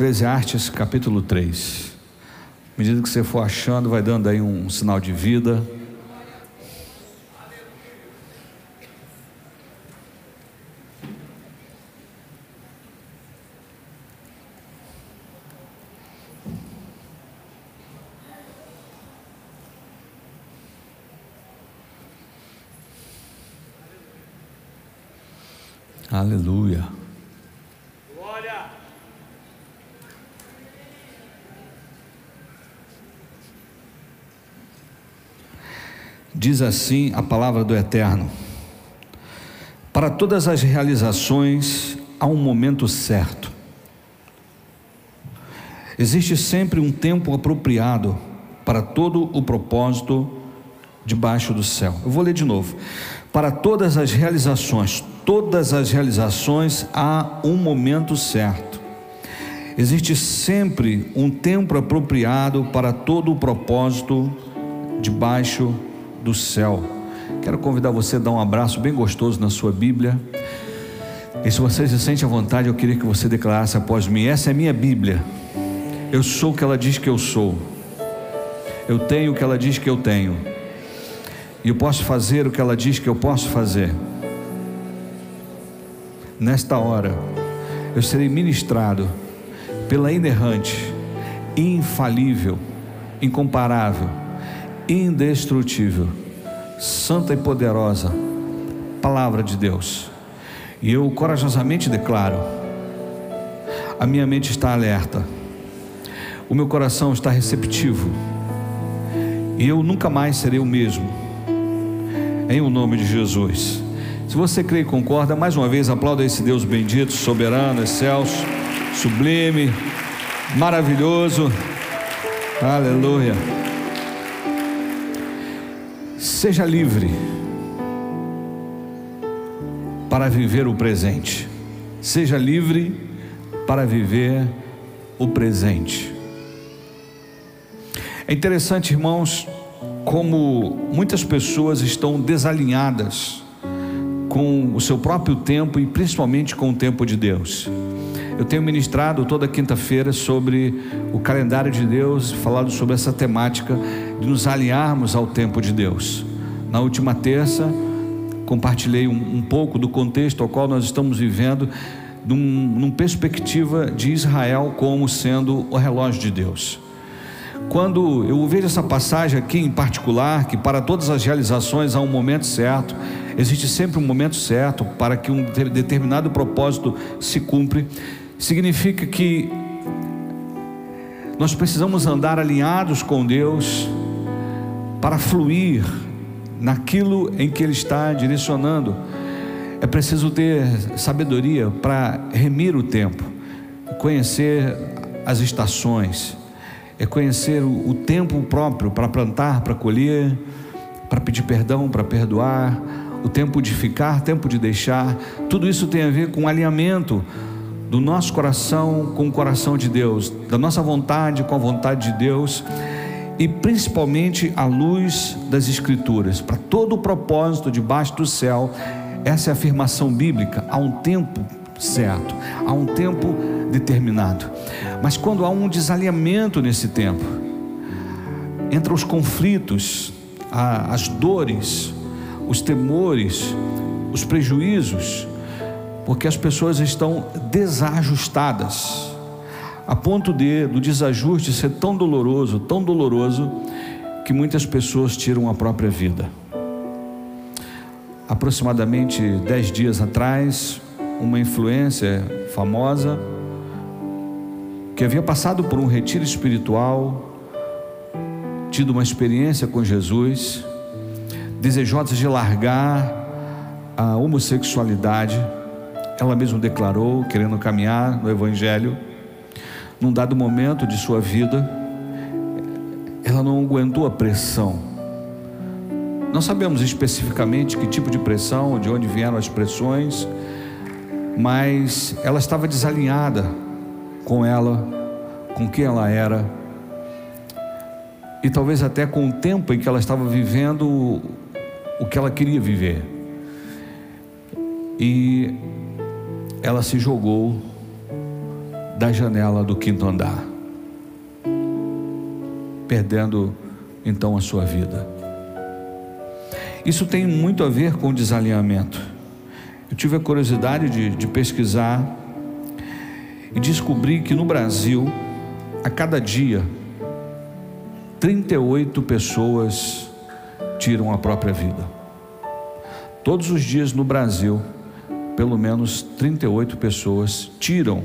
Eclesiastes capítulo 3. À medida que você for achando, vai dando aí um sinal de vida. Aleluia. Glória. Diz assim a palavra do Eterno: para todas as realizações há um momento certo. Existe sempre um tempo apropriado para todo o propósito debaixo do céu. Eu vou ler de novo. Para todas as realizações há um momento certo. Existe sempre um tempo apropriado para todo o propósito debaixo do céu. Quero convidar você a dar um abraço bem gostoso na sua Bíblia. E se você se sente à vontade, eu queria que você declarasse após mim: essa é minha Bíblia. Eu sou o que ela diz que eu sou. Eu tenho o que ela diz que eu tenho. E eu posso fazer o que ela diz que eu posso fazer. Nesta hora, eu serei ministrado pela inerrante, infalível, incomparável, indestrutível, santa e poderosa Palavra de Deus. E eu corajosamente declaro: a minha mente está alerta, o meu coração está receptivo, e eu nunca mais serei o mesmo. Em o nome de Jesus. Se você crê e concorda, mais uma vez aplauda esse Deus bendito, soberano, excelso, sublime, maravilhoso. Aleluia. Seja livre para viver o presente. Seja livre para viver o presente. É interessante, irmãos, como muitas pessoas estão desalinhadas com o seu próprio tempo e principalmente com o tempo de Deus. Eu tenho ministrado toda quinta-feira sobre o calendário de Deus, falado sobre essa temática de nos alinharmos ao tempo de Deus. Na última terça, compartilhei um pouco do contexto ao qual nós estamos vivendo, numa perspectiva de Israel como sendo o relógio de Deus. Quando eu vejo essa passagem aqui em particular, que para todas as realizações há um momento certo, existe sempre um momento certo para que um determinado propósito se cumpra, significa que nós precisamos andar alinhados com Deus para fluir naquilo em que Ele está direcionando. É preciso ter sabedoria para remir o tempo, conhecer as estações. É conhecer o tempo próprio para plantar, para colher, para pedir perdão, para perdoar, o tempo de ficar, tempo de deixar. Tudo isso tem a ver com o alinhamento do nosso coração com o coração de Deus, da nossa vontade com a vontade de Deus, e principalmente à luz das Escrituras, para todo o propósito debaixo do céu. Essa é a afirmação bíblica: há um tempo certo, há um tempo determinado. Mas quando há um desalinhamento nesse tempo, entre os conflitos, as dores, os temores, os prejuízos, porque as pessoas estão desajustadas, a ponto do desajuste ser tão doloroso, que muitas pessoas tiram a própria vida. Aproximadamente 10 dias atrás, uma influencer famosa, que havia passado por um retiro espiritual, tido uma experiência com Jesus, desejosa de largar a homossexualidade, ela mesma declarou, querendo caminhar no Evangelho. Num dado momento de sua vida, ela não aguentou a pressão. Não sabemos especificamente que tipo de pressão, de onde vieram as pressões, mas ela estava desalinhada com ela, com quem ela era, e talvez até com o tempo em que ela estava vivendo o que ela queria viver. E ela se jogou da janela do 5º andar, perdendo então a sua vida. Isso tem muito a ver com desalinhamento. Eu tive a curiosidade de pesquisar e descobri que no Brasil, a cada dia, 38 pessoas tiram a própria vida. Todos os dias no Brasil, pelo menos 38 pessoas tiram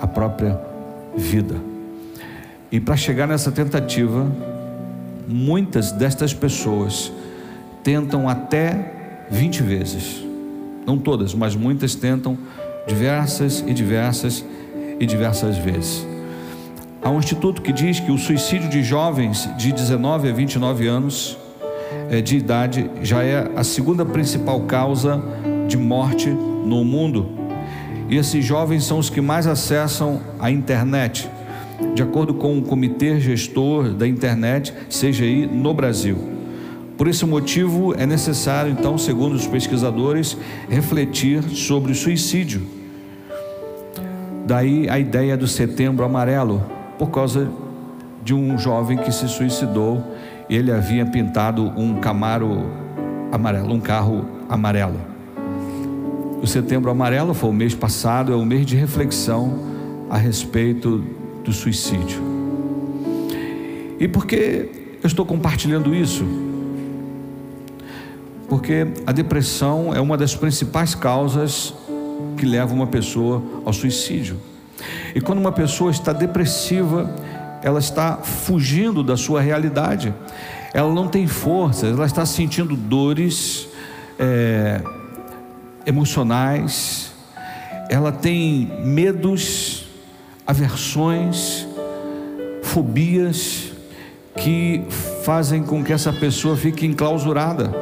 a própria vida. E para chegar nessa tentativa, muitas destas pessoas tentam até 20 vezes. Não todas, mas muitas tentam diversas vezes. Há um instituto que diz que o suicídio de jovens de 19 a 29 anos de idade já é a segunda principal causa de morte no mundo. E esses jovens são os que mais acessam a internet. De acordo com o Comitê Gestor da Internet, CGI, no Brasil. Por esse motivo, é necessário, então, segundo os pesquisadores, refletir sobre o suicídio. Daí a ideia do Setembro Amarelo, por causa de um jovem que se suicidou. Ele havia pintado um Camaro amarelo, um carro amarelo. O Setembro Amarelo foi o mês passado, é um mês de reflexão a respeito do suicídio. E por que eu estou compartilhando isso? Porque a depressão é uma das principais causas que leva uma pessoa ao suicídio. E quando uma pessoa está depressiva, ela está fugindo da sua realidade, ela não tem força, ela está sentindo dores emocionais, ela tem medos, aversões, fobias, que fazem com que essa pessoa fique enclausurada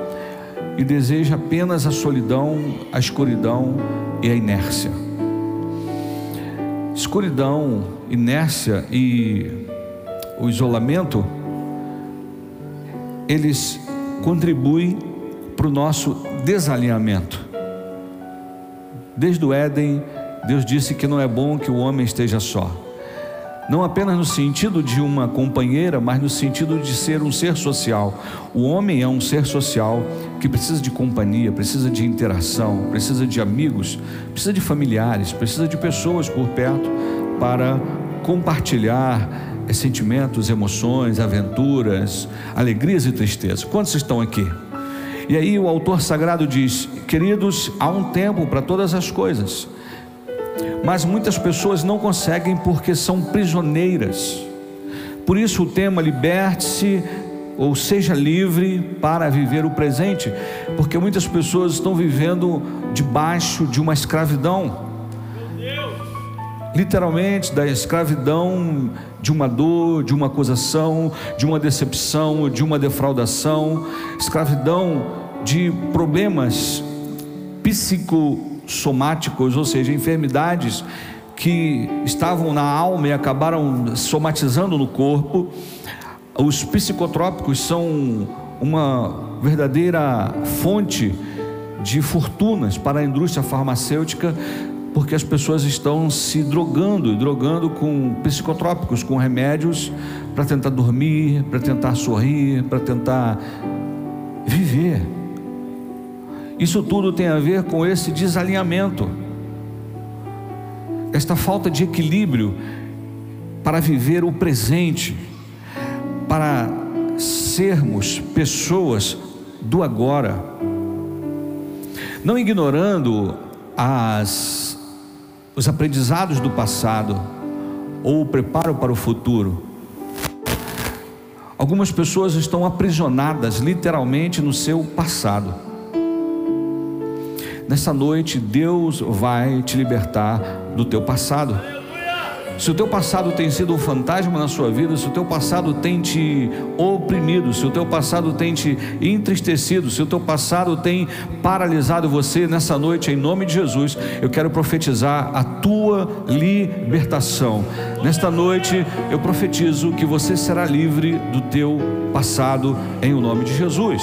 e deseja apenas a solidão, a escuridão e a inércia. Escuridão, inércia e o isolamento, eles contribuem para o nosso desalinhamento. Desde o Éden, Deus disse que não é bom que o homem esteja só. Não apenas no sentido de uma companheira, mas no sentido de ser um ser social. O homem é um ser social que precisa de companhia, precisa de interação, precisa de amigos, precisa de familiares, precisa de pessoas por perto para compartilhar sentimentos, emoções, aventuras, alegrias e tristezas. Quantos estão aqui? E aí o autor sagrado diz: queridos, há um tempo para todas as coisas, mas muitas pessoas não conseguem porque são prisioneiras. Por isso o tema liberte-se, ou seja livre para viver o presente, porque muitas pessoas estão vivendo debaixo de uma escravidão, literalmente da escravidão de uma dor, de uma acusação, de uma decepção, de uma defraudação, escravidão de problemas psicossomáticos, ou seja, enfermidades que estavam na alma e acabaram somatizando no corpo. Os psicotrópicos são uma verdadeira fonte de fortunas para a indústria farmacêutica, porque as pessoas estão se drogando com psicotrópicos, com remédios para tentar dormir, para tentar sorrir, para tentar viver. Isso tudo tem a ver com esse desalinhamento, esta falta de equilíbrio para viver o presente, para sermos pessoas do agora, não ignorando os aprendizados do passado ou o preparo para o futuro. Algumas pessoas estão aprisionadas literalmente no seu passado. Nessa noite, Deus vai te libertar do teu passado. Se o teu passado tem sido um fantasma na sua vida, se o teu passado tem te oprimido, se o teu passado tem te entristecido, se o teu passado tem paralisado você, nessa noite, em nome de Jesus, eu quero profetizar a tua libertação. Nesta noite, eu profetizo que você será livre do teu passado, em nome de Jesus.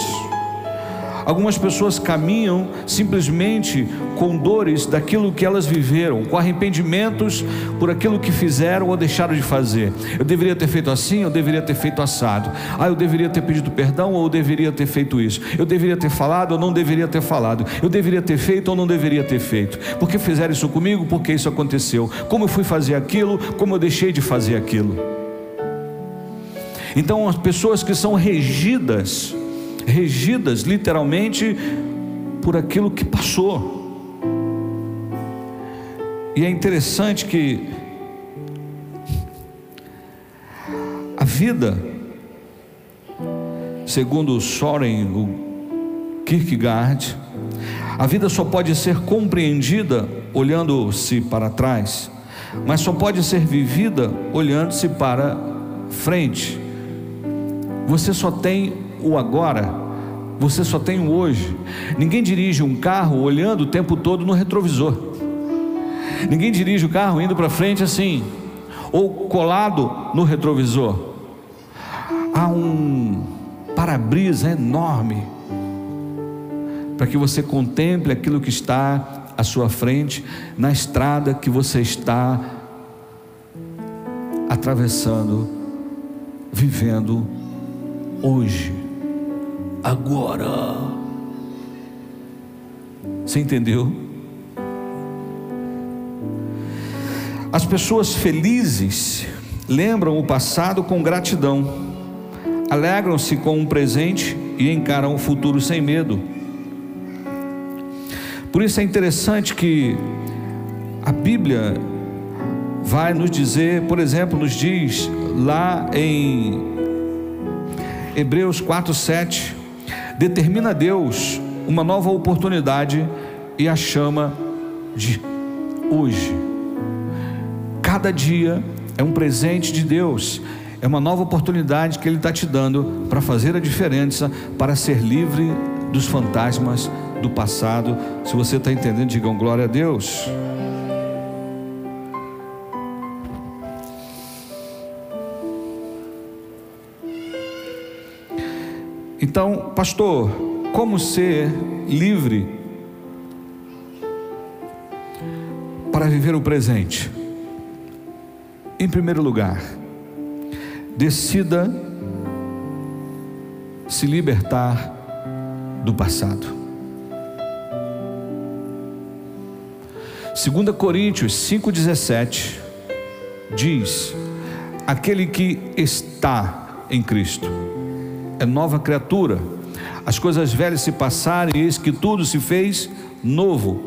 Algumas pessoas caminham simplesmente com dores daquilo que elas viveram, com arrependimentos por aquilo que fizeram ou deixaram de fazer. Eu deveria ter feito assim, eu deveria ter feito assado. Ah, eu deveria ter pedido perdão ou eu deveria ter feito isso. Eu deveria ter falado ou não deveria ter falado. Eu deveria ter feito ou não deveria ter feito. Por que fizeram isso comigo? Por que isso aconteceu? Como eu fui fazer aquilo? Como eu deixei de fazer aquilo? Então as pessoas que são regidas literalmente por aquilo que passou. E é interessante que a vida, segundo Soren Kierkegaard, a vida só pode ser compreendida olhando-se para trás, mas só pode ser vivida olhando-se para frente. Você só tem o agora, você só tem o hoje. Ninguém dirige um carro olhando o tempo todo no retrovisor. Ninguém dirige o carro indo para frente assim, ou colado no retrovisor. Há um para-brisa enorme para que você contemple aquilo que está à sua frente, na estrada que você está atravessando, vivendo hoje, agora. Você entendeu? As pessoas felizes lembram o passado com gratidão, alegram-se com o presente e encaram o futuro sem medo. Por isso é interessante que a Bíblia vai nos dizer, por exemplo, nos diz lá em Hebreus 4:7, determina a Deus uma nova oportunidade e a chama de hoje. Cada dia é um presente de Deus, é uma nova oportunidade que Ele está te dando para fazer a diferença, para ser livre dos fantasmas do passado. Se você está entendendo, digam glória a Deus. Então, pastor, como ser livre para viver o presente? Em primeiro lugar, decida se libertar do passado. 2 Coríntios 5,17 diz: aquele que está em Cristo é nova criatura, as coisas velhas se passaram e eis que tudo se fez novo.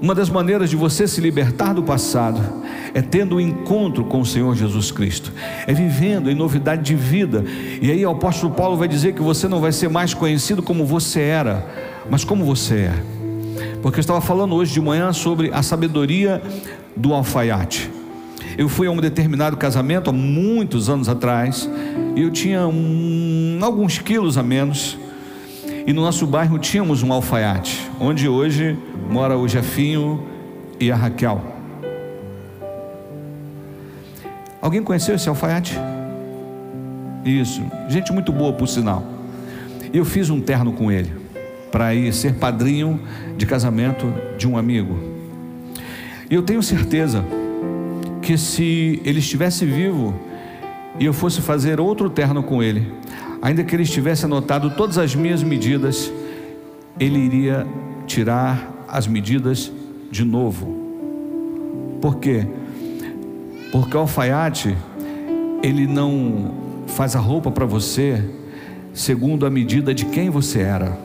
Uma das maneiras de você se libertar do passado é tendo um encontro com o Senhor Jesus Cristo, é vivendo em novidade de vida. E aí o apóstolo Paulo vai dizer que você não vai ser mais conhecido como você era, mas como você é. Porque eu estava falando hoje de manhã sobre a sabedoria do alfaiate. Eu fui a um determinado casamento há muitos anos atrás, e eu tinha alguns quilos a menos, e no nosso bairro tínhamos um alfaiate, onde hoje mora o Jefinho e a Raquel. Alguém conheceu esse alfaiate? Isso, gente muito boa por sinal. E eu fiz um terno com ele, para ir ser padrinho de casamento de um amigo. E eu tenho certeza que se ele estivesse vivo e eu fosse fazer outro terno com ele, ainda que ele estivesse anotado todas as minhas medidas, ele iria tirar as medidas de novo. Por quê? Porque o alfaiate, ele não faz a roupa para você segundo a medida de quem você era,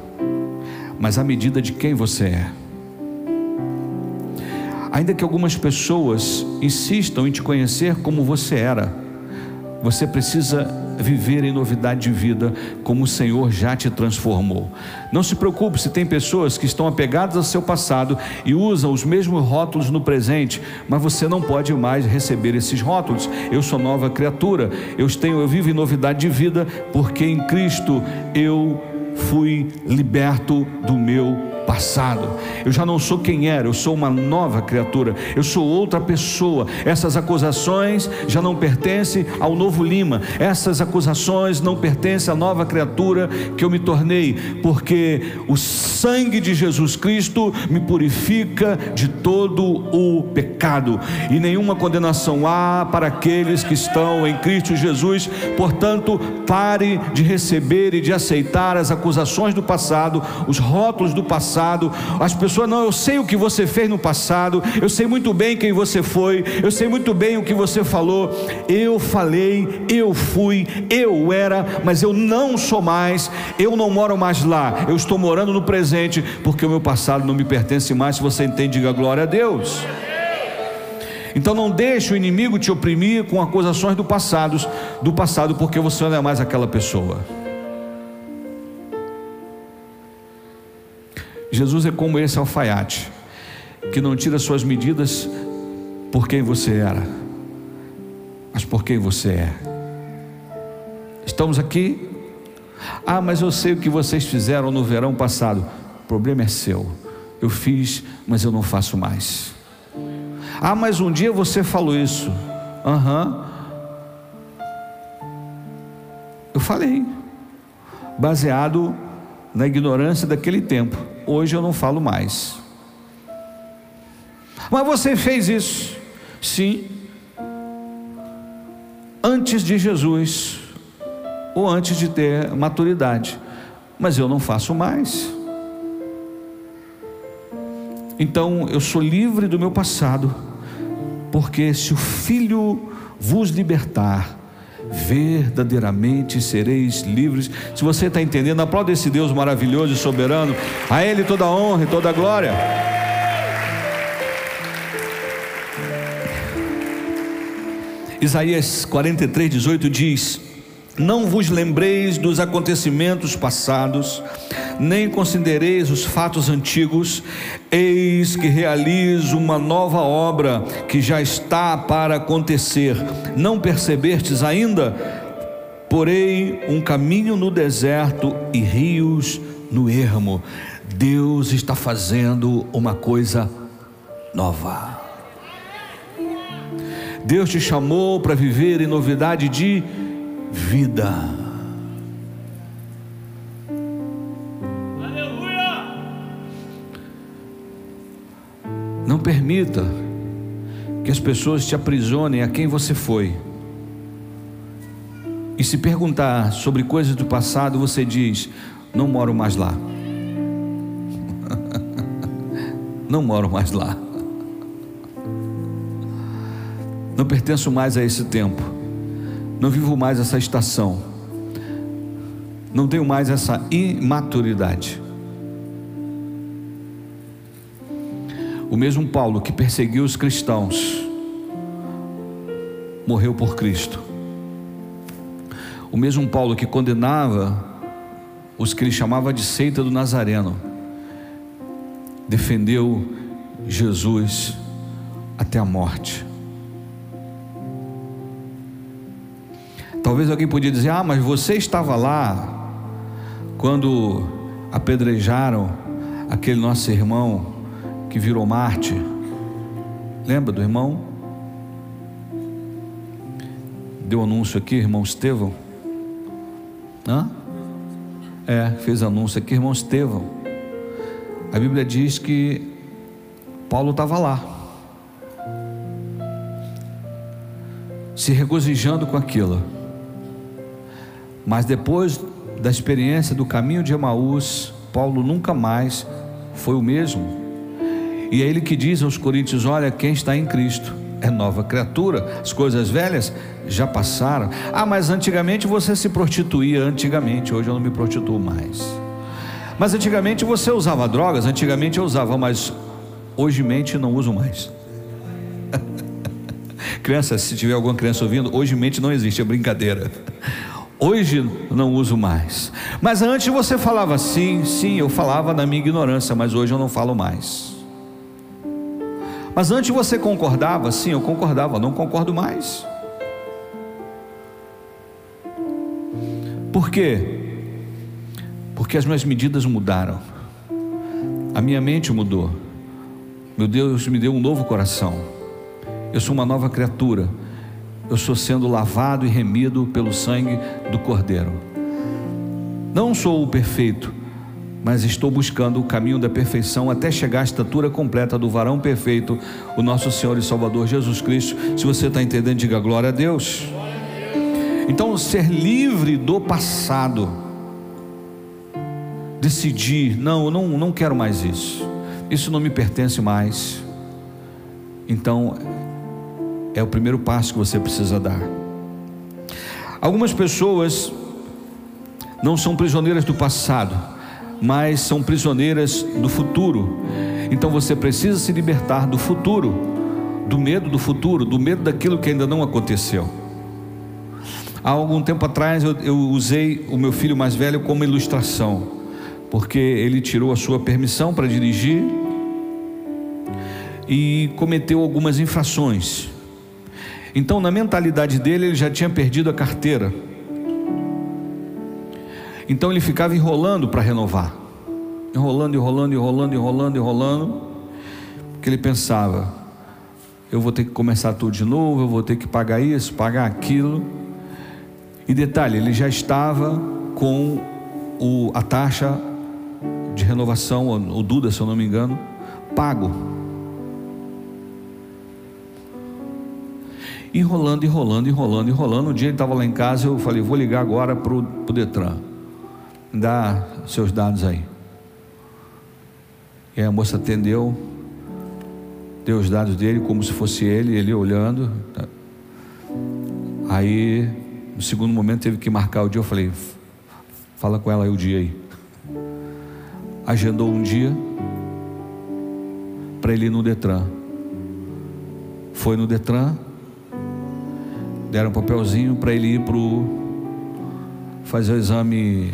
mas a medida de quem você é. Ainda que algumas pessoas insistam em te conhecer como você era, você precisa viver em novidade de vida, como o Senhor já te transformou. Não se preocupe se tem pessoas que estão apegadas ao seu passado e usam os mesmos rótulos no presente, mas você não pode mais receber esses rótulos. Eu sou nova criatura, eu vivo em novidade de vida, porque em Cristo eu fui liberto do meu passado. Eu já não sou quem era, eu sou uma nova criatura, eu sou outra pessoa. Essas acusações já não pertencem ao novo Lima, essas acusações não pertencem à nova criatura que eu me tornei, porque o sangue de Jesus Cristo me purifica de todo o pecado, e nenhuma condenação há para aqueles que estão em Cristo Jesus. Portanto, pare de receber e de aceitar as acusações do passado, os rótulos do passado. As pessoas, não, eu sei o que você fez no passado, eu sei muito bem quem você foi, eu sei muito bem o que você falou. Eu falei, eu fui, eu era, mas eu não sou mais, eu não moro mais lá, eu estou morando no presente, porque o meu passado não me pertence mais. Se você entende, diga glória a Deus. Então não deixe o inimigo te oprimir com acusações do passado, porque você não é mais aquela pessoa. Jesus é como esse alfaiate, que não tira suas medidas por quem você era, mas por quem você é. Estamos aqui. Ah, mas eu sei o que vocês fizeram no verão passado. O problema é seu. Eu fiz, mas eu não faço mais. Ah, mas um dia você falou isso. Eu falei, baseado na ignorância daquele tempo. Hoje eu não falo mais. Mas você fez isso. Sim, antes de Jesus, ou antes de ter maturidade, mas eu não faço mais. Então eu sou livre do meu passado, porque se o Filho vos libertar, verdadeiramente sereis livres. Se você está entendendo, aplauda esse Deus maravilhoso e soberano. A Ele toda a honra e toda a glória. Isaías 43:18 diz: não vos lembreis dos acontecimentos passados, nem considereis os fatos antigos. Eis que realizo uma nova obra, que já está para acontecer. Não percebestes ainda? Porei um caminho no deserto e rios no ermo. Deus está fazendo uma coisa nova. Deus te chamou para viver em novidade de vida. Aleluia! Não permita que as pessoas te aprisionem a quem você foi. E se perguntar sobre coisas do passado, você diz: não moro mais lá. Não moro mais lá. Não pertenço mais a esse tempo. Não vivo mais essa estação. Não tenho mais essa imaturidade. O mesmo Paulo que perseguiu os cristãos morreu por Cristo. O mesmo Paulo que condenava os que ele chamava de seita do Nazareno defendeu Jesus até a morte. Talvez alguém podia dizer: ah, mas você estava lá quando apedrejaram aquele nosso irmão que virou mártir. Lembra do irmão? Deu anúncio aqui, irmão Estevão. Fez anúncio aqui, irmão Estevão. A Bíblia diz que Paulo estava lá, se regozijando com aquilo. Mas depois da experiência do caminho de Emaús, Paulo nunca mais foi o mesmo. E é ele que diz aos Coríntios: olha, quem está em Cristo é nova criatura, as coisas velhas já passaram. Ah, mas antigamente você se prostituía. Antigamente, hoje eu não me prostituo mais. Mas antigamente você usava drogas. Antigamente eu usava, mas hoje mente não uso mais. Criança, se tiver alguma criança ouvindo, hoje mente não existe, é brincadeira. Hoje não uso mais. Mas antes você falava sim, eu falava na minha ignorância, mas hoje eu não falo mais. Mas antes você concordava, sim, eu concordava, não concordo mais. Por quê? Porque as minhas medidas mudaram. A minha mente mudou. Meu Deus me deu um novo coração. Eu sou uma nova criatura. Eu estou sendo lavado e remido pelo sangue do Cordeiro. Não sou o perfeito, mas estou buscando o caminho da perfeição até chegar à estatura completa do varão perfeito, o nosso Senhor e Salvador Jesus Cristo. Se você está entendendo, diga glória a Deus. Então, ser livre do passado, decidir, não quero mais isso, isso não me pertence mais. Então, é o primeiro passo que você precisa dar. Algumas pessoas não são prisioneiras do passado, mas são prisioneiras do futuro. Então você precisa se libertar do futuro, do medo do futuro, do medo daquilo que ainda não aconteceu. Há algum tempo atrás eu usei o meu filho mais velho como ilustração, porque ele tirou a sua permissão para dirigir e cometeu algumas infrações. Então, na mentalidade dele, ele já tinha perdido a carteira. Então ele ficava enrolando para renovar, enrolando, porque ele pensava, eu vou ter que começar tudo de novo, eu vou ter que pagar isso, pagar aquilo. E detalhe, ele já estava com a taxa de renovação, o Duda, se eu não me engano, pago. Enrolando, um dia ele estava lá em casa, eu falei, vou ligar agora para o Detran, dá seus dados aí. E a moça atendeu, deu os dados dele como se fosse ele olhando. Aí no segundo momento teve que marcar o dia. Eu falei, fala com ela aí o dia aí. Agendou um dia para ele ir no Detran. Foi no Detran, deram um papelzinho para ele ir fazer o exame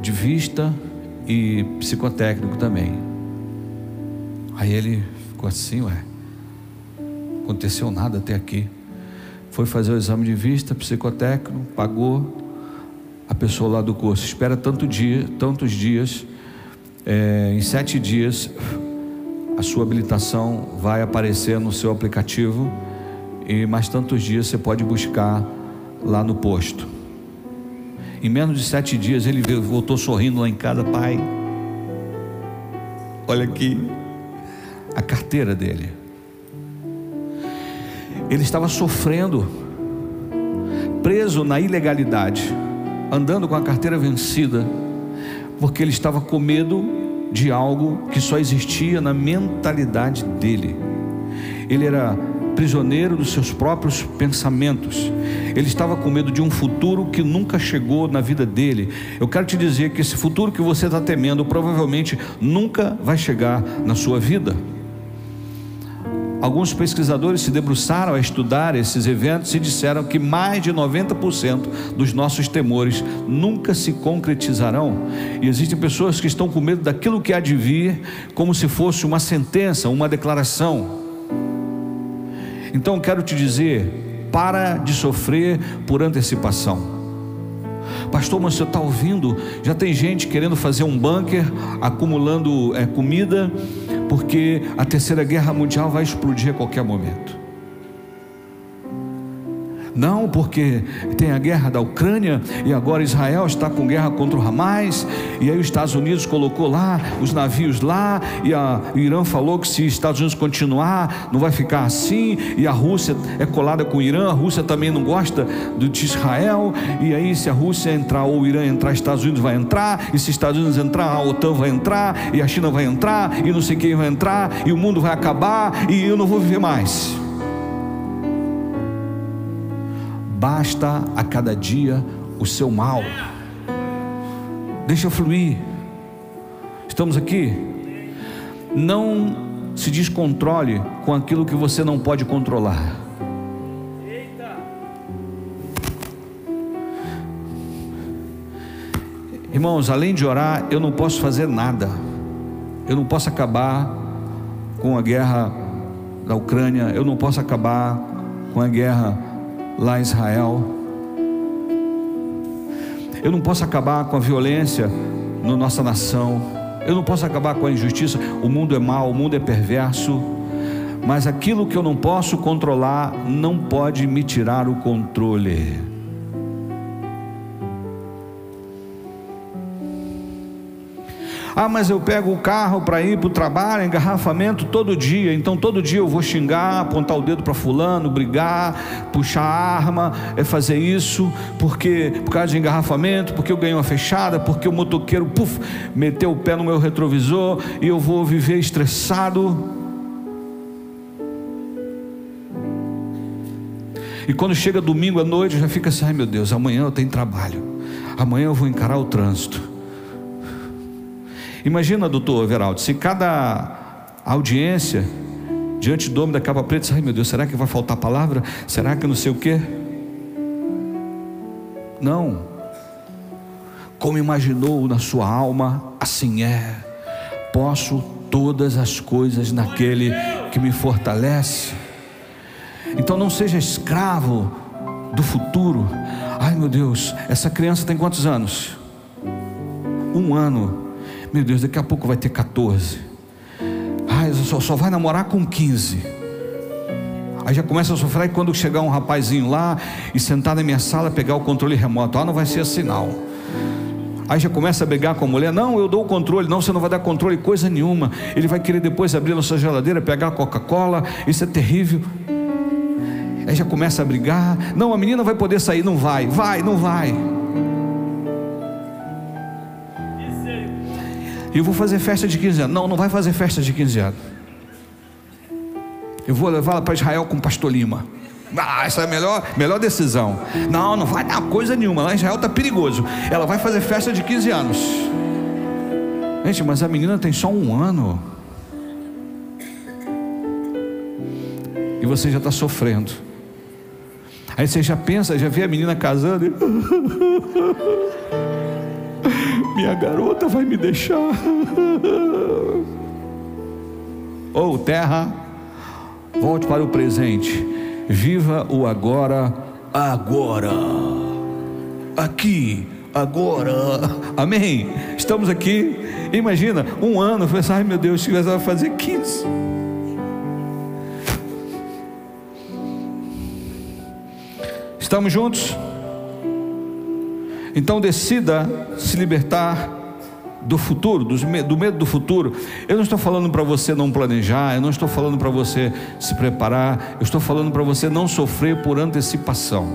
de vista e psicotécnico também. Aí ele ficou assim, aconteceu nada até aqui. Foi fazer o exame de vista, psicotécnico, pagou. A pessoa lá do curso, espera tantos dias, em 7 dias a sua habilitação vai aparecer no seu aplicativo, e mais tantos dias você pode buscar lá no posto. Em menos de 7 dias ele voltou sorrindo lá em casa. Pai, olha aqui a carteira dele. Ele estava sofrendo, preso na ilegalidade, andando com a carteira vencida, porque ele estava com medo de algo que só existia na mentalidade dele. Ele era prisioneiro dos seus próprios pensamentos. Ele estava com medo de um futuro que nunca chegou na vida dele. Eu quero te dizer que esse futuro que você está temendo provavelmente nunca vai chegar na sua vida. Alguns pesquisadores se debruçaram a estudar esses eventos e disseram que mais de 90% dos nossos temores nunca se concretizarão. E existem pessoas que estão com medo daquilo que há de vir, como se fosse uma sentença, uma declaração. Então quero te dizer, para de sofrer por antecipação. Pastor, mas você está ouvindo? Já tem gente querendo fazer um bunker, acumulando comida, porque a terceira guerra mundial vai explodir a qualquer momento. Não, porque tem a guerra da Ucrânia e agora Israel está com guerra contra o Hamas, e aí os Estados Unidos colocou lá os navios lá, e o Irã falou que se os Estados Unidos continuar não vai ficar assim, e a Rússia é colada com o Irã, a Rússia também não gosta de Israel, e aí se a Rússia entrar ou o Irã entrar, os Estados Unidos vai entrar, e se os Estados Unidos entrar, a OTAN vai entrar, e a China vai entrar, e não sei quem vai entrar, e o mundo vai acabar, e eu não vou viver mais. Basta a cada dia o seu mal. Deixa fluir. Estamos aqui? Não se descontrole com aquilo que você não pode controlar. Irmãos, além de orar, eu não posso fazer nada. Eu não posso acabar com a guerra da Ucrânia. Eu não posso acabar com a guerra lá em Israel. Eu não posso acabar com a violência na nossa nação. Eu não posso acabar com a injustiça. O mundo é mau, o mundo é perverso, mas aquilo que eu não posso controlar não pode me tirar o controle. Ah, mas eu pego o carro para ir para o trabalho, engarrafamento todo dia, então todo dia eu vou xingar, apontar o dedo para fulano, brigar, puxar a arma, é fazer isso, porque por causa de engarrafamento, porque eu ganhei uma fechada, porque o motoqueiro, puf, meteu o pé no meu retrovisor e eu vou viver estressado. E quando chega domingo à noite, já fica assim, ai meu Deus, amanhã eu tenho trabalho, amanhã eu vou encarar o trânsito. Imagina, doutor Everaldo, se cada audiência diante do homem da capa preta, ai meu Deus, será que vai faltar palavra? Será que não sei o quê? Não. Como imaginou na sua alma, assim é. Posso todas as coisas naquele que me fortalece. Então não seja escravo do futuro. Ai meu Deus, essa criança tem quantos anos? 1 ano. Meu Deus, daqui a pouco vai ter 14. Ah, só vai namorar com 15. Aí já começa a sofrer. E quando chegar um rapazinho lá e sentar na minha sala, pegar o controle remoto, ah, não vai ser assim não. Aí já começa a brigar com a mulher. Não, eu dou o controle. Não, você não vai dar controle coisa nenhuma. Ele vai querer depois abrir a sua geladeira, pegar a Coca-Cola. Isso é terrível. Aí já começa a brigar. Não, a menina vai poder sair. Não vai, não vai. Eu vou fazer festa de 15 anos. Não, não vai fazer festa de 15 anos. Eu vou levá-la para Israel com o pastor Lima. Ah, essa é a melhor decisão. Não, não vai dar coisa nenhuma. Lá em Israel está perigoso. Ela vai fazer festa de 15 anos. Gente, mas a menina tem só 1 ano. E você já está sofrendo. Aí você já pensa, já vê a menina casando e... minha garota vai me deixar. Oh terra, volte para o presente, viva o agora, agora, aqui, agora, amém? Estamos aqui, imagina, 1 ano, ai meu Deus, se vai fazer 15. Estamos juntos? Então decida se libertar do futuro, do medo do futuro. Eu não estou falando para você não planejar, eu não estou falando para você se preparar, eu estou falando para você não sofrer por antecipação.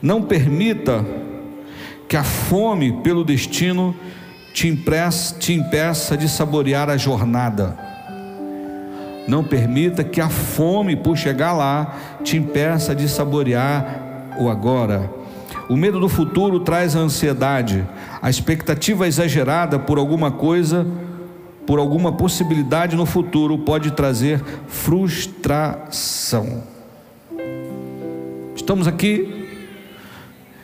Não permita que a fome pelo destino te impeça de saborear a jornada. Não permita que a fome por chegar lá te impeça de saborear o agora. O medo do futuro traz a ansiedade, a expectativa exagerada por alguma coisa, por alguma possibilidade no futuro pode trazer frustração. Estamos aqui?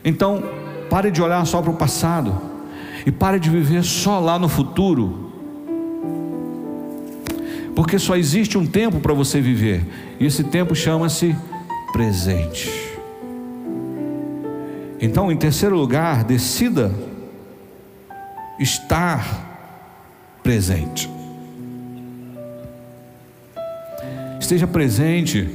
Então pare de olhar só para o passado e pare de viver só lá no futuro. Porque só existe um tempo para você viver, e esse tempo chama-se presente. Então, em terceiro lugar, decida estar presente. Esteja presente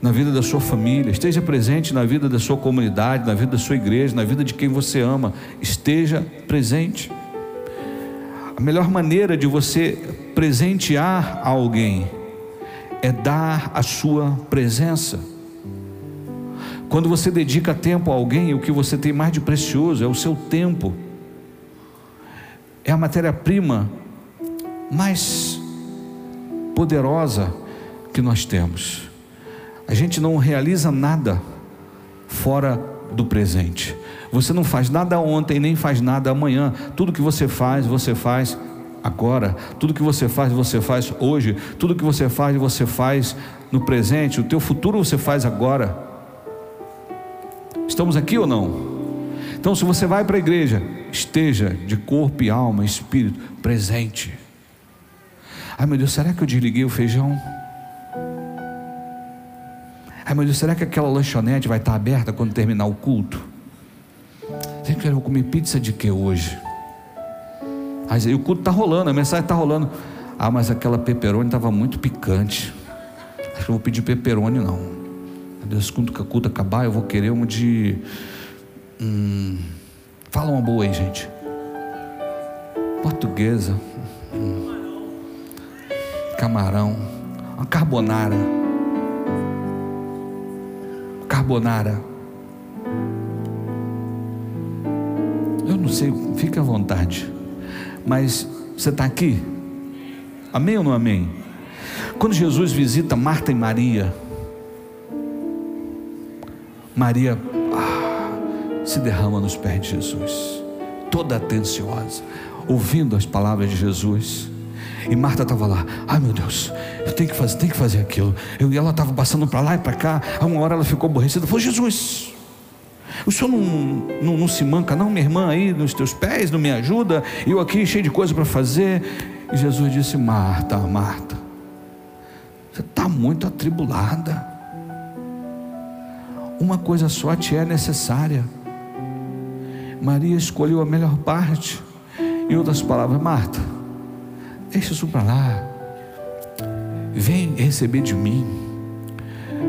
na vida da sua família, esteja presente na vida da sua comunidade, na vida da sua igreja, na vida de quem você ama. Esteja presente. A melhor maneira de você presentear alguém é dar a sua presença. Quando você dedica tempo a alguém, o que você tem mais de precioso é o seu tempo. É a matéria-prima mais poderosa que nós temos. A gente não realiza nada fora do presente. Você não faz nada ontem, nem faz nada amanhã. Tudo que você faz agora. Tudo que você faz hoje. Tudo que você faz no presente. O teu futuro você faz agora. Estamos aqui ou não? Então, se você vai para a igreja, esteja de corpo e alma, espírito, presente. Ai meu Deus, será que eu desliguei o feijão? Ai meu Deus, será que aquela lanchonete vai estar aberta quando terminar o culto? eu vou comer pizza de que hoje? Aí o culto está rolando, a mensagem está rolando. Ah, mas aquela pepperoni estava muito picante. Acho que eu vou pedir pepperoni não. Deus, quando o culto acabar, eu vou querer uma de... Fala uma boa aí, gente. Portuguesa. Camarão. Uma carbonara. Carbonara. Eu não sei, fica à vontade. Mas você está aqui? Amém ou não amém? Quando Jesus visita Marta e Maria, Maria se derrama nos pés de Jesus, toda atenciosa, ouvindo as palavras de Jesus. E Marta estava lá, ai meu Deus, eu tenho que fazer aquilo. E ela estava passando para lá e para cá. A uma hora ela ficou aborrecida, falou: Jesus, o senhor não se manca não, minha irmã aí nos teus pés, não me ajuda, eu aqui cheio de coisa para fazer. E Jesus disse: Marta, Marta, você está muito atribulada, uma coisa só te é necessária. Maria escolheu a melhor parte. Em outras palavras, Marta, deixa isso para lá, vem receber de mim,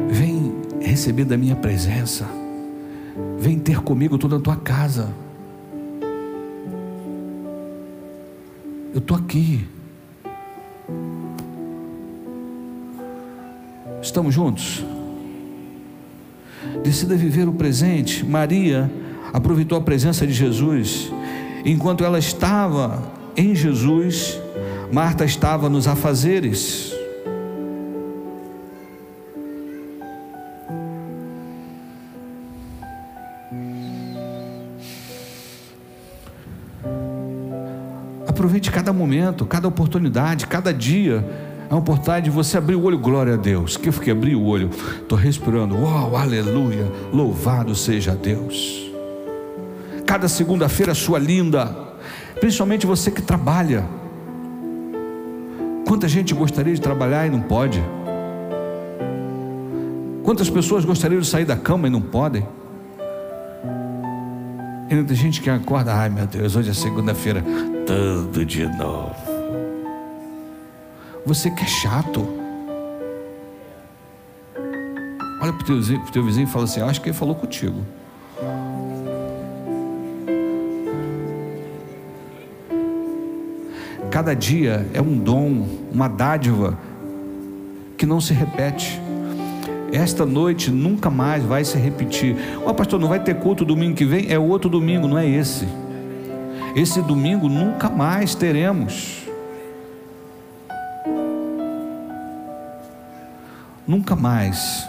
vem receber da minha presença, vem ter comigo toda a tua casa. Eu estou aqui. Estamos juntos? Decida viver o presente. Maria aproveitou a presença de Jesus. Enquanto ela estava em Jesus, Marta estava nos afazeres. Aproveite cada momento, cada oportunidade, cada dia. É uma oportunidade de você abrir o olho. Glória a Deus, que eu fiquei abrir o olho, estou respirando, uau, aleluia, louvado seja Deus. Cada segunda-feira sua linda, principalmente você que trabalha. Quanta gente gostaria de trabalhar e não pode? Quantas pessoas gostariam de sair da cama e não podem? E tem gente que acorda, ai meu Deus, hoje é segunda-feira, tudo de novo. Você que é chato, olha para o teu vizinho e fala assim: acho que ele falou contigo. Cada dia é um dom, uma dádiva que não se repete. Esta noite nunca mais vai se repetir. Ó, pastor, não vai ter culto domingo que vem? É outro domingo, não é esse. Esse domingo nunca mais teremos. Nunca mais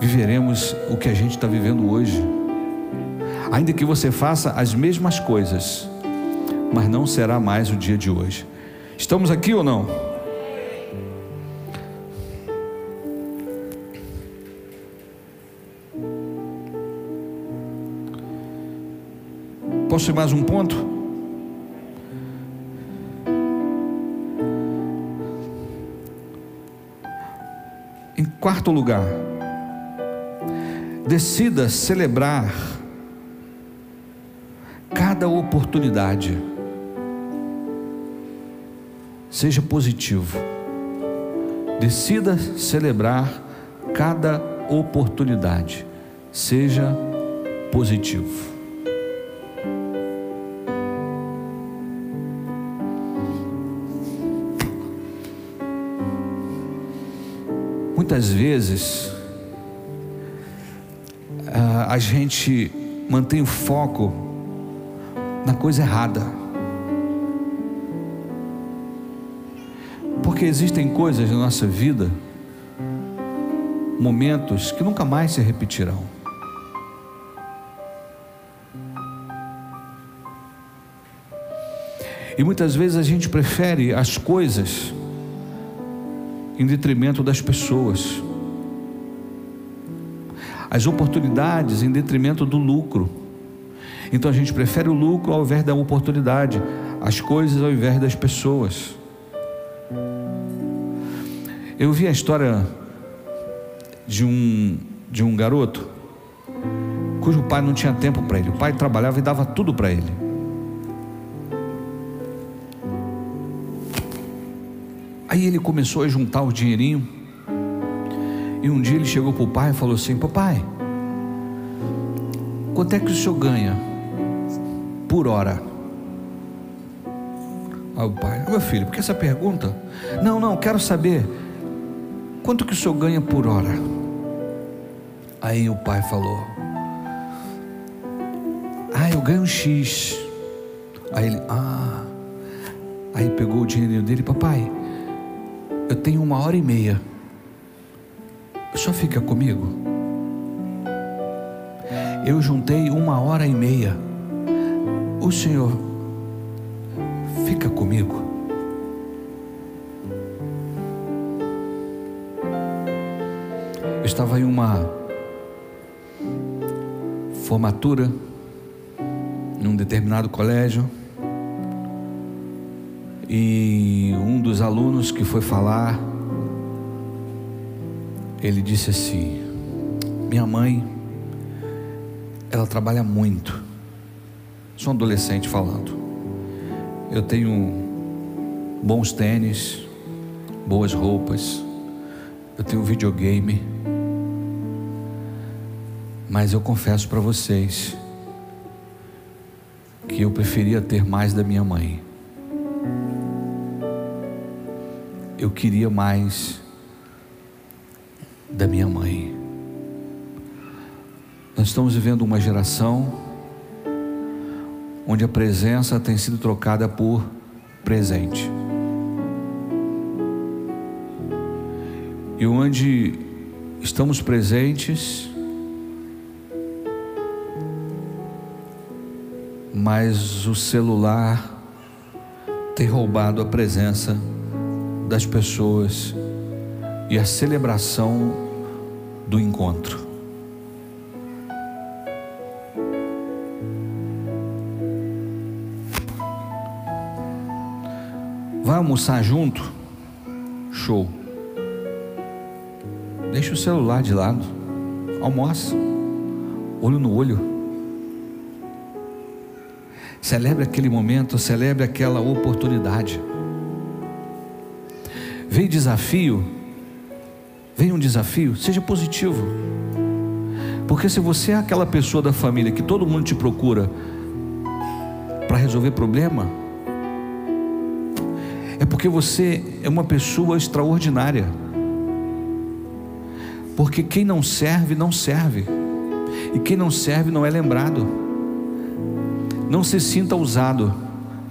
viveremos o que a gente está vivendo hoje. Ainda que você faça as mesmas coisas, mas não será mais o dia de hoje. Estamos aqui ou não? Posso ir mais um ponto? Em quarto lugar, decida celebrar cada oportunidade. Seja positivo. Decida celebrar cada oportunidade. Seja positivo. Muitas vezes a gente mantém o foco na coisa errada, porque existem coisas na nossa vida, momentos que nunca mais se repetirão. E muitas vezes a gente prefere as coisas em detrimento das pessoas, as oportunidades em detrimento do lucro. Então a gente prefere o lucro ao invés da oportunidade, as coisas ao invés das pessoas. Eu vi a história de um garoto cujo pai não tinha tempo para ele. O pai trabalhava e dava tudo para ele. Aí ele começou a juntar o dinheirinho, e um dia ele chegou para o pai e falou assim: papai, quanto é que o senhor ganha por hora? Aí o pai: meu filho, por que essa pergunta? Não, quero saber quanto que o senhor ganha por hora. Aí o pai falou: eu ganho um X. Aí ele: Aí pegou o dinheiro dele: papai, eu tenho 1h30, só fica comigo. Eu juntei 1h30, o senhor fica comigo. Eu estava em uma formatura num determinado colégio, e um dos alunos que foi falar, ele disse assim: minha mãe, ela trabalha muito. Sou um adolescente falando. Eu tenho bons tênis, boas roupas, eu tenho videogame, mas eu confesso para vocês que eu preferia ter mais da minha mãe. Eu queria mais da minha mãe. Nós estamos vivendo uma geração onde a presença tem sido trocada por presente, e onde estamos presentes, mas o celular tem roubado a presença das pessoas e a celebração do encontro. Vai almoçar junto? Show. Deixa o celular de lado, almoça, olho no olho. Celebre aquele momento, celebre aquela oportunidade. Vem um desafio, seja positivo. Porque se você é aquela pessoa da família que todo mundo te procura para resolver problema, é porque você é uma pessoa extraordinária. Porque quem não serve, não serve. E quem não serve não é lembrado. Não se sinta usado,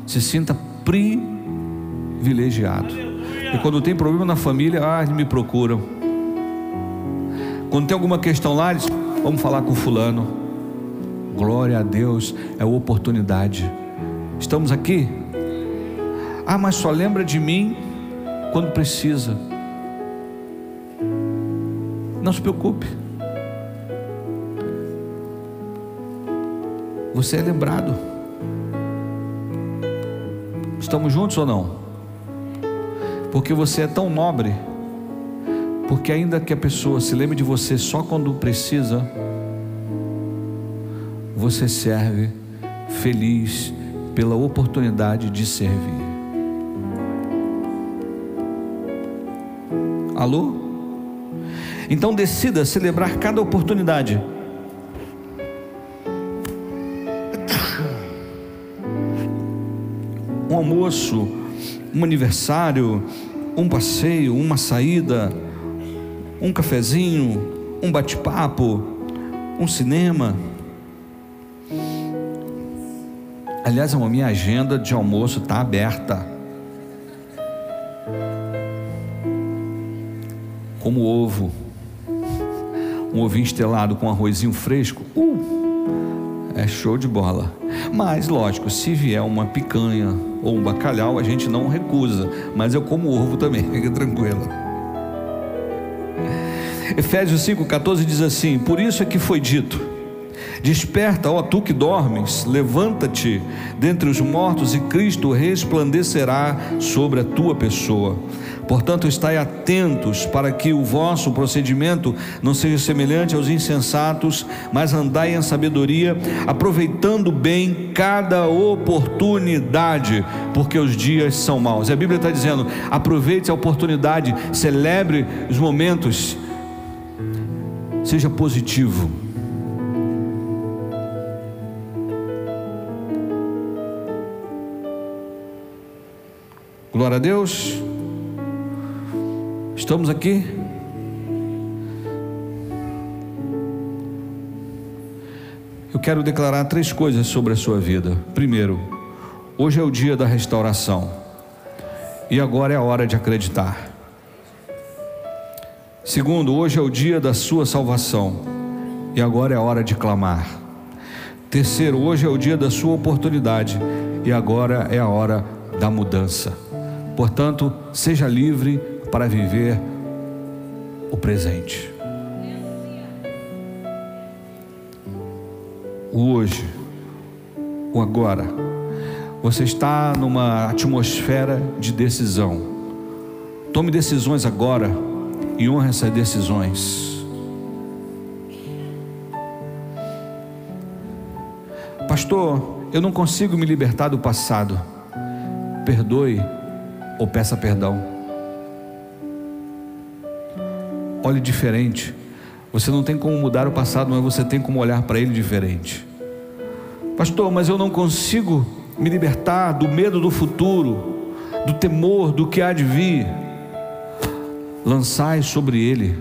se sinta privilegiado. E quando tem problema na família, eles me procuram. Quando tem alguma questão lá, eles: vamos falar com fulano. Glória a Deus, é uma oportunidade. Estamos aqui? Mas só lembra de mim quando precisa. Não se preocupe. Você é lembrado. Estamos juntos ou não? Porque você é tão nobre, porque ainda que a pessoa se lembre de você só quando precisa, você serve feliz pela oportunidade de servir. Alô? Então decida celebrar cada oportunidade. Um almoço, um aniversário, um passeio, uma saída, um cafezinho, um bate-papo, um cinema. Aliás, a minha agenda de almoço está aberta, como ovo, um ovinho estelado com arrozinho fresco, é show de bola. Mas lógico, se vier uma picanha ou um bacalhau, a gente não recusa, mas eu como ovo também, fica tranquilo. Efésios 5,14 diz assim: por isso é que foi dito, Desperta, ó tu que dormes, levanta-te dentre os mortos e Cristo resplandecerá sobre a tua pessoa. Portanto, estai atentos para que o vosso procedimento não seja semelhante aos insensatos, mas andai em sabedoria, aproveitando bem cada oportunidade, porque os dias são maus. E a Bíblia está dizendo: aproveite a oportunidade, celebre os momentos, seja positivo. Glória a Deus. Estamos aqui. Eu quero declarar três coisas sobre a sua vida. Primeiro, hoje é o dia da restauração, e agora é a hora de acreditar. Segundo, hoje é o dia da sua salvação, e agora é a hora de clamar. Terceiro, hoje é o dia da sua oportunidade, e agora é a hora da mudança. Portanto, seja livre para viver o presente, o hoje, o agora. Você está numa atmosfera de decisão. Tome decisões agora e honre essas decisões. Pastor, eu não consigo me libertar do passado. Perdoe ou peça perdão. Olhe diferente. Você não tem como mudar o passado, mas você tem como olhar para ele diferente. Pastor, mas eu não consigo me libertar do medo do futuro, do temor do que há de vir. Lançai sobre ele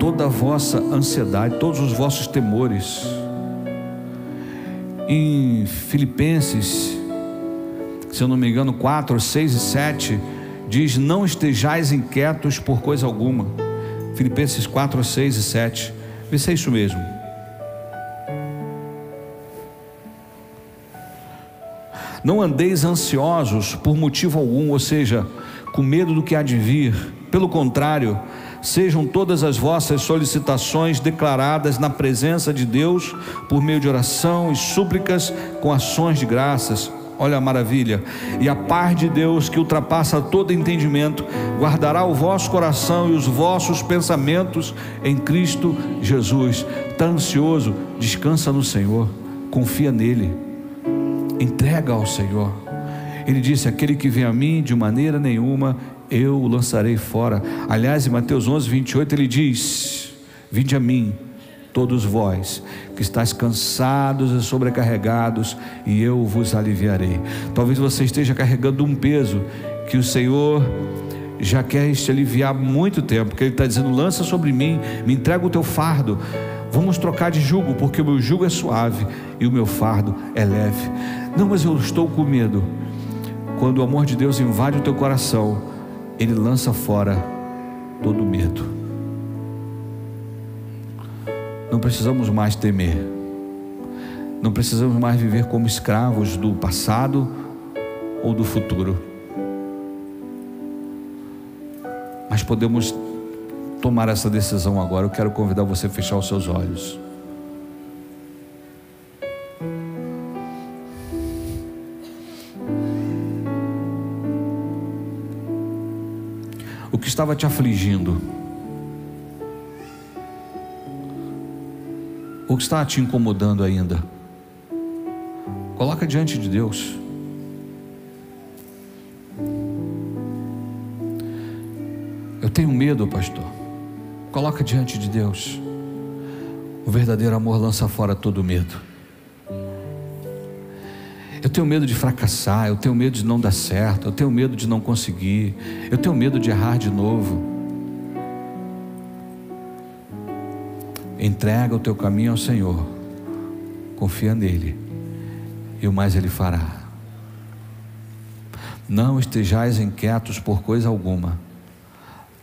toda a vossa ansiedade, todos os vossos temores. Em Filipenses, se eu não me engano, 4, 6 e 7 diz: não estejais inquietos por coisa alguma. Filipenses 4, 6 e 7. Vê se é isso mesmo. Não andeis ansiosos por motivo algum, ou seja, com medo do que há de vir. Pelo contrário, sejam todas as vossas solicitações declaradas na presença de Deus por meio de oração e súplicas com ações de graças. Olha a maravilha. E a paz de Deus, que ultrapassa todo entendimento, guardará o vosso coração e os vossos pensamentos em Cristo Jesus. Está ansioso? Descansa no Senhor, confia nele, entrega ao Senhor. Ele disse: aquele que vem a mim, de maneira nenhuma eu o lançarei fora. Aliás, em Mateus 11, 28 ele diz: vinde a mim todos vós que estáis cansados e sobrecarregados, e eu vos aliviarei. Talvez você esteja carregando um peso que o Senhor já quer te aliviar há muito tempo, porque Ele está dizendo: lança sobre mim, me entrega o teu fardo. Vamos trocar de jugo, porque o meu jugo é suave e o meu fardo é leve. Não, mas eu estou com medo. Quando o amor de Deus invade o teu coração, Ele lança fora todo o medo. Não precisamos mais temer, não precisamos mais viver como escravos do passado ou do futuro, mas podemos tomar essa decisão agora. Eu quero convidar você a fechar os seus olhos. O que estava te afligindo? O que está te incomodando ainda? Coloca diante de Deus. Eu tenho medo, pastor. Coloca diante de Deus. O verdadeiro amor lança fora todo medo. Eu tenho medo de fracassar, eu tenho medo de não dar certo, eu tenho medo de não conseguir, eu tenho medo de errar de novo. Entrega o teu caminho ao Senhor, confia nele, e o mais ele fará. Não estejais inquietos por coisa alguma.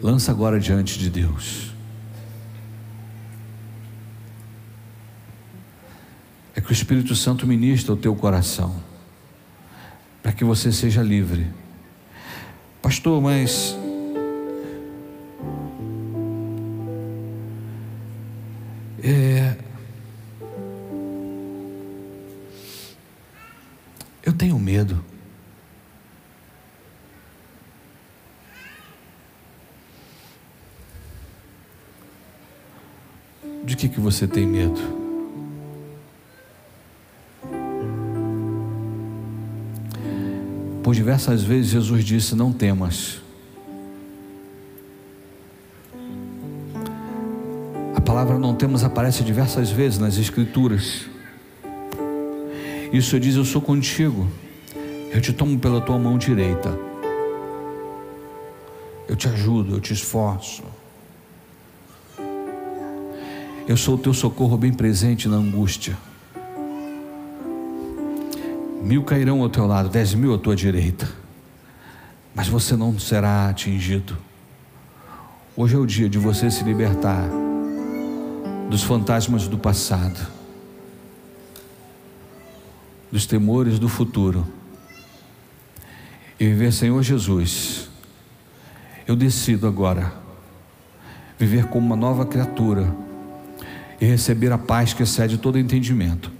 Lança agora diante de Deus. É que o Espírito Santo ministra o teu coração, para que você seja livre. Pastor, mas eu tenho medo. De que você tem medo? Por diversas vezes Jesus disse: não temas. A palavra não temas aparece diversas vezes nas Escrituras. Isso diz: eu sou contigo, eu te tomo pela tua mão direita, eu te ajudo, eu te esforço. Eu sou o teu socorro bem presente na angústia. 1000 cairão ao teu lado, 10.000 à tua direita, mas você não será atingido. Hoje é o dia de você se libertar dos fantasmas do passado, dos temores do futuro, e viver: Senhor Jesus, eu decido agora viver como uma nova criatura e receber a paz que excede todo entendimento.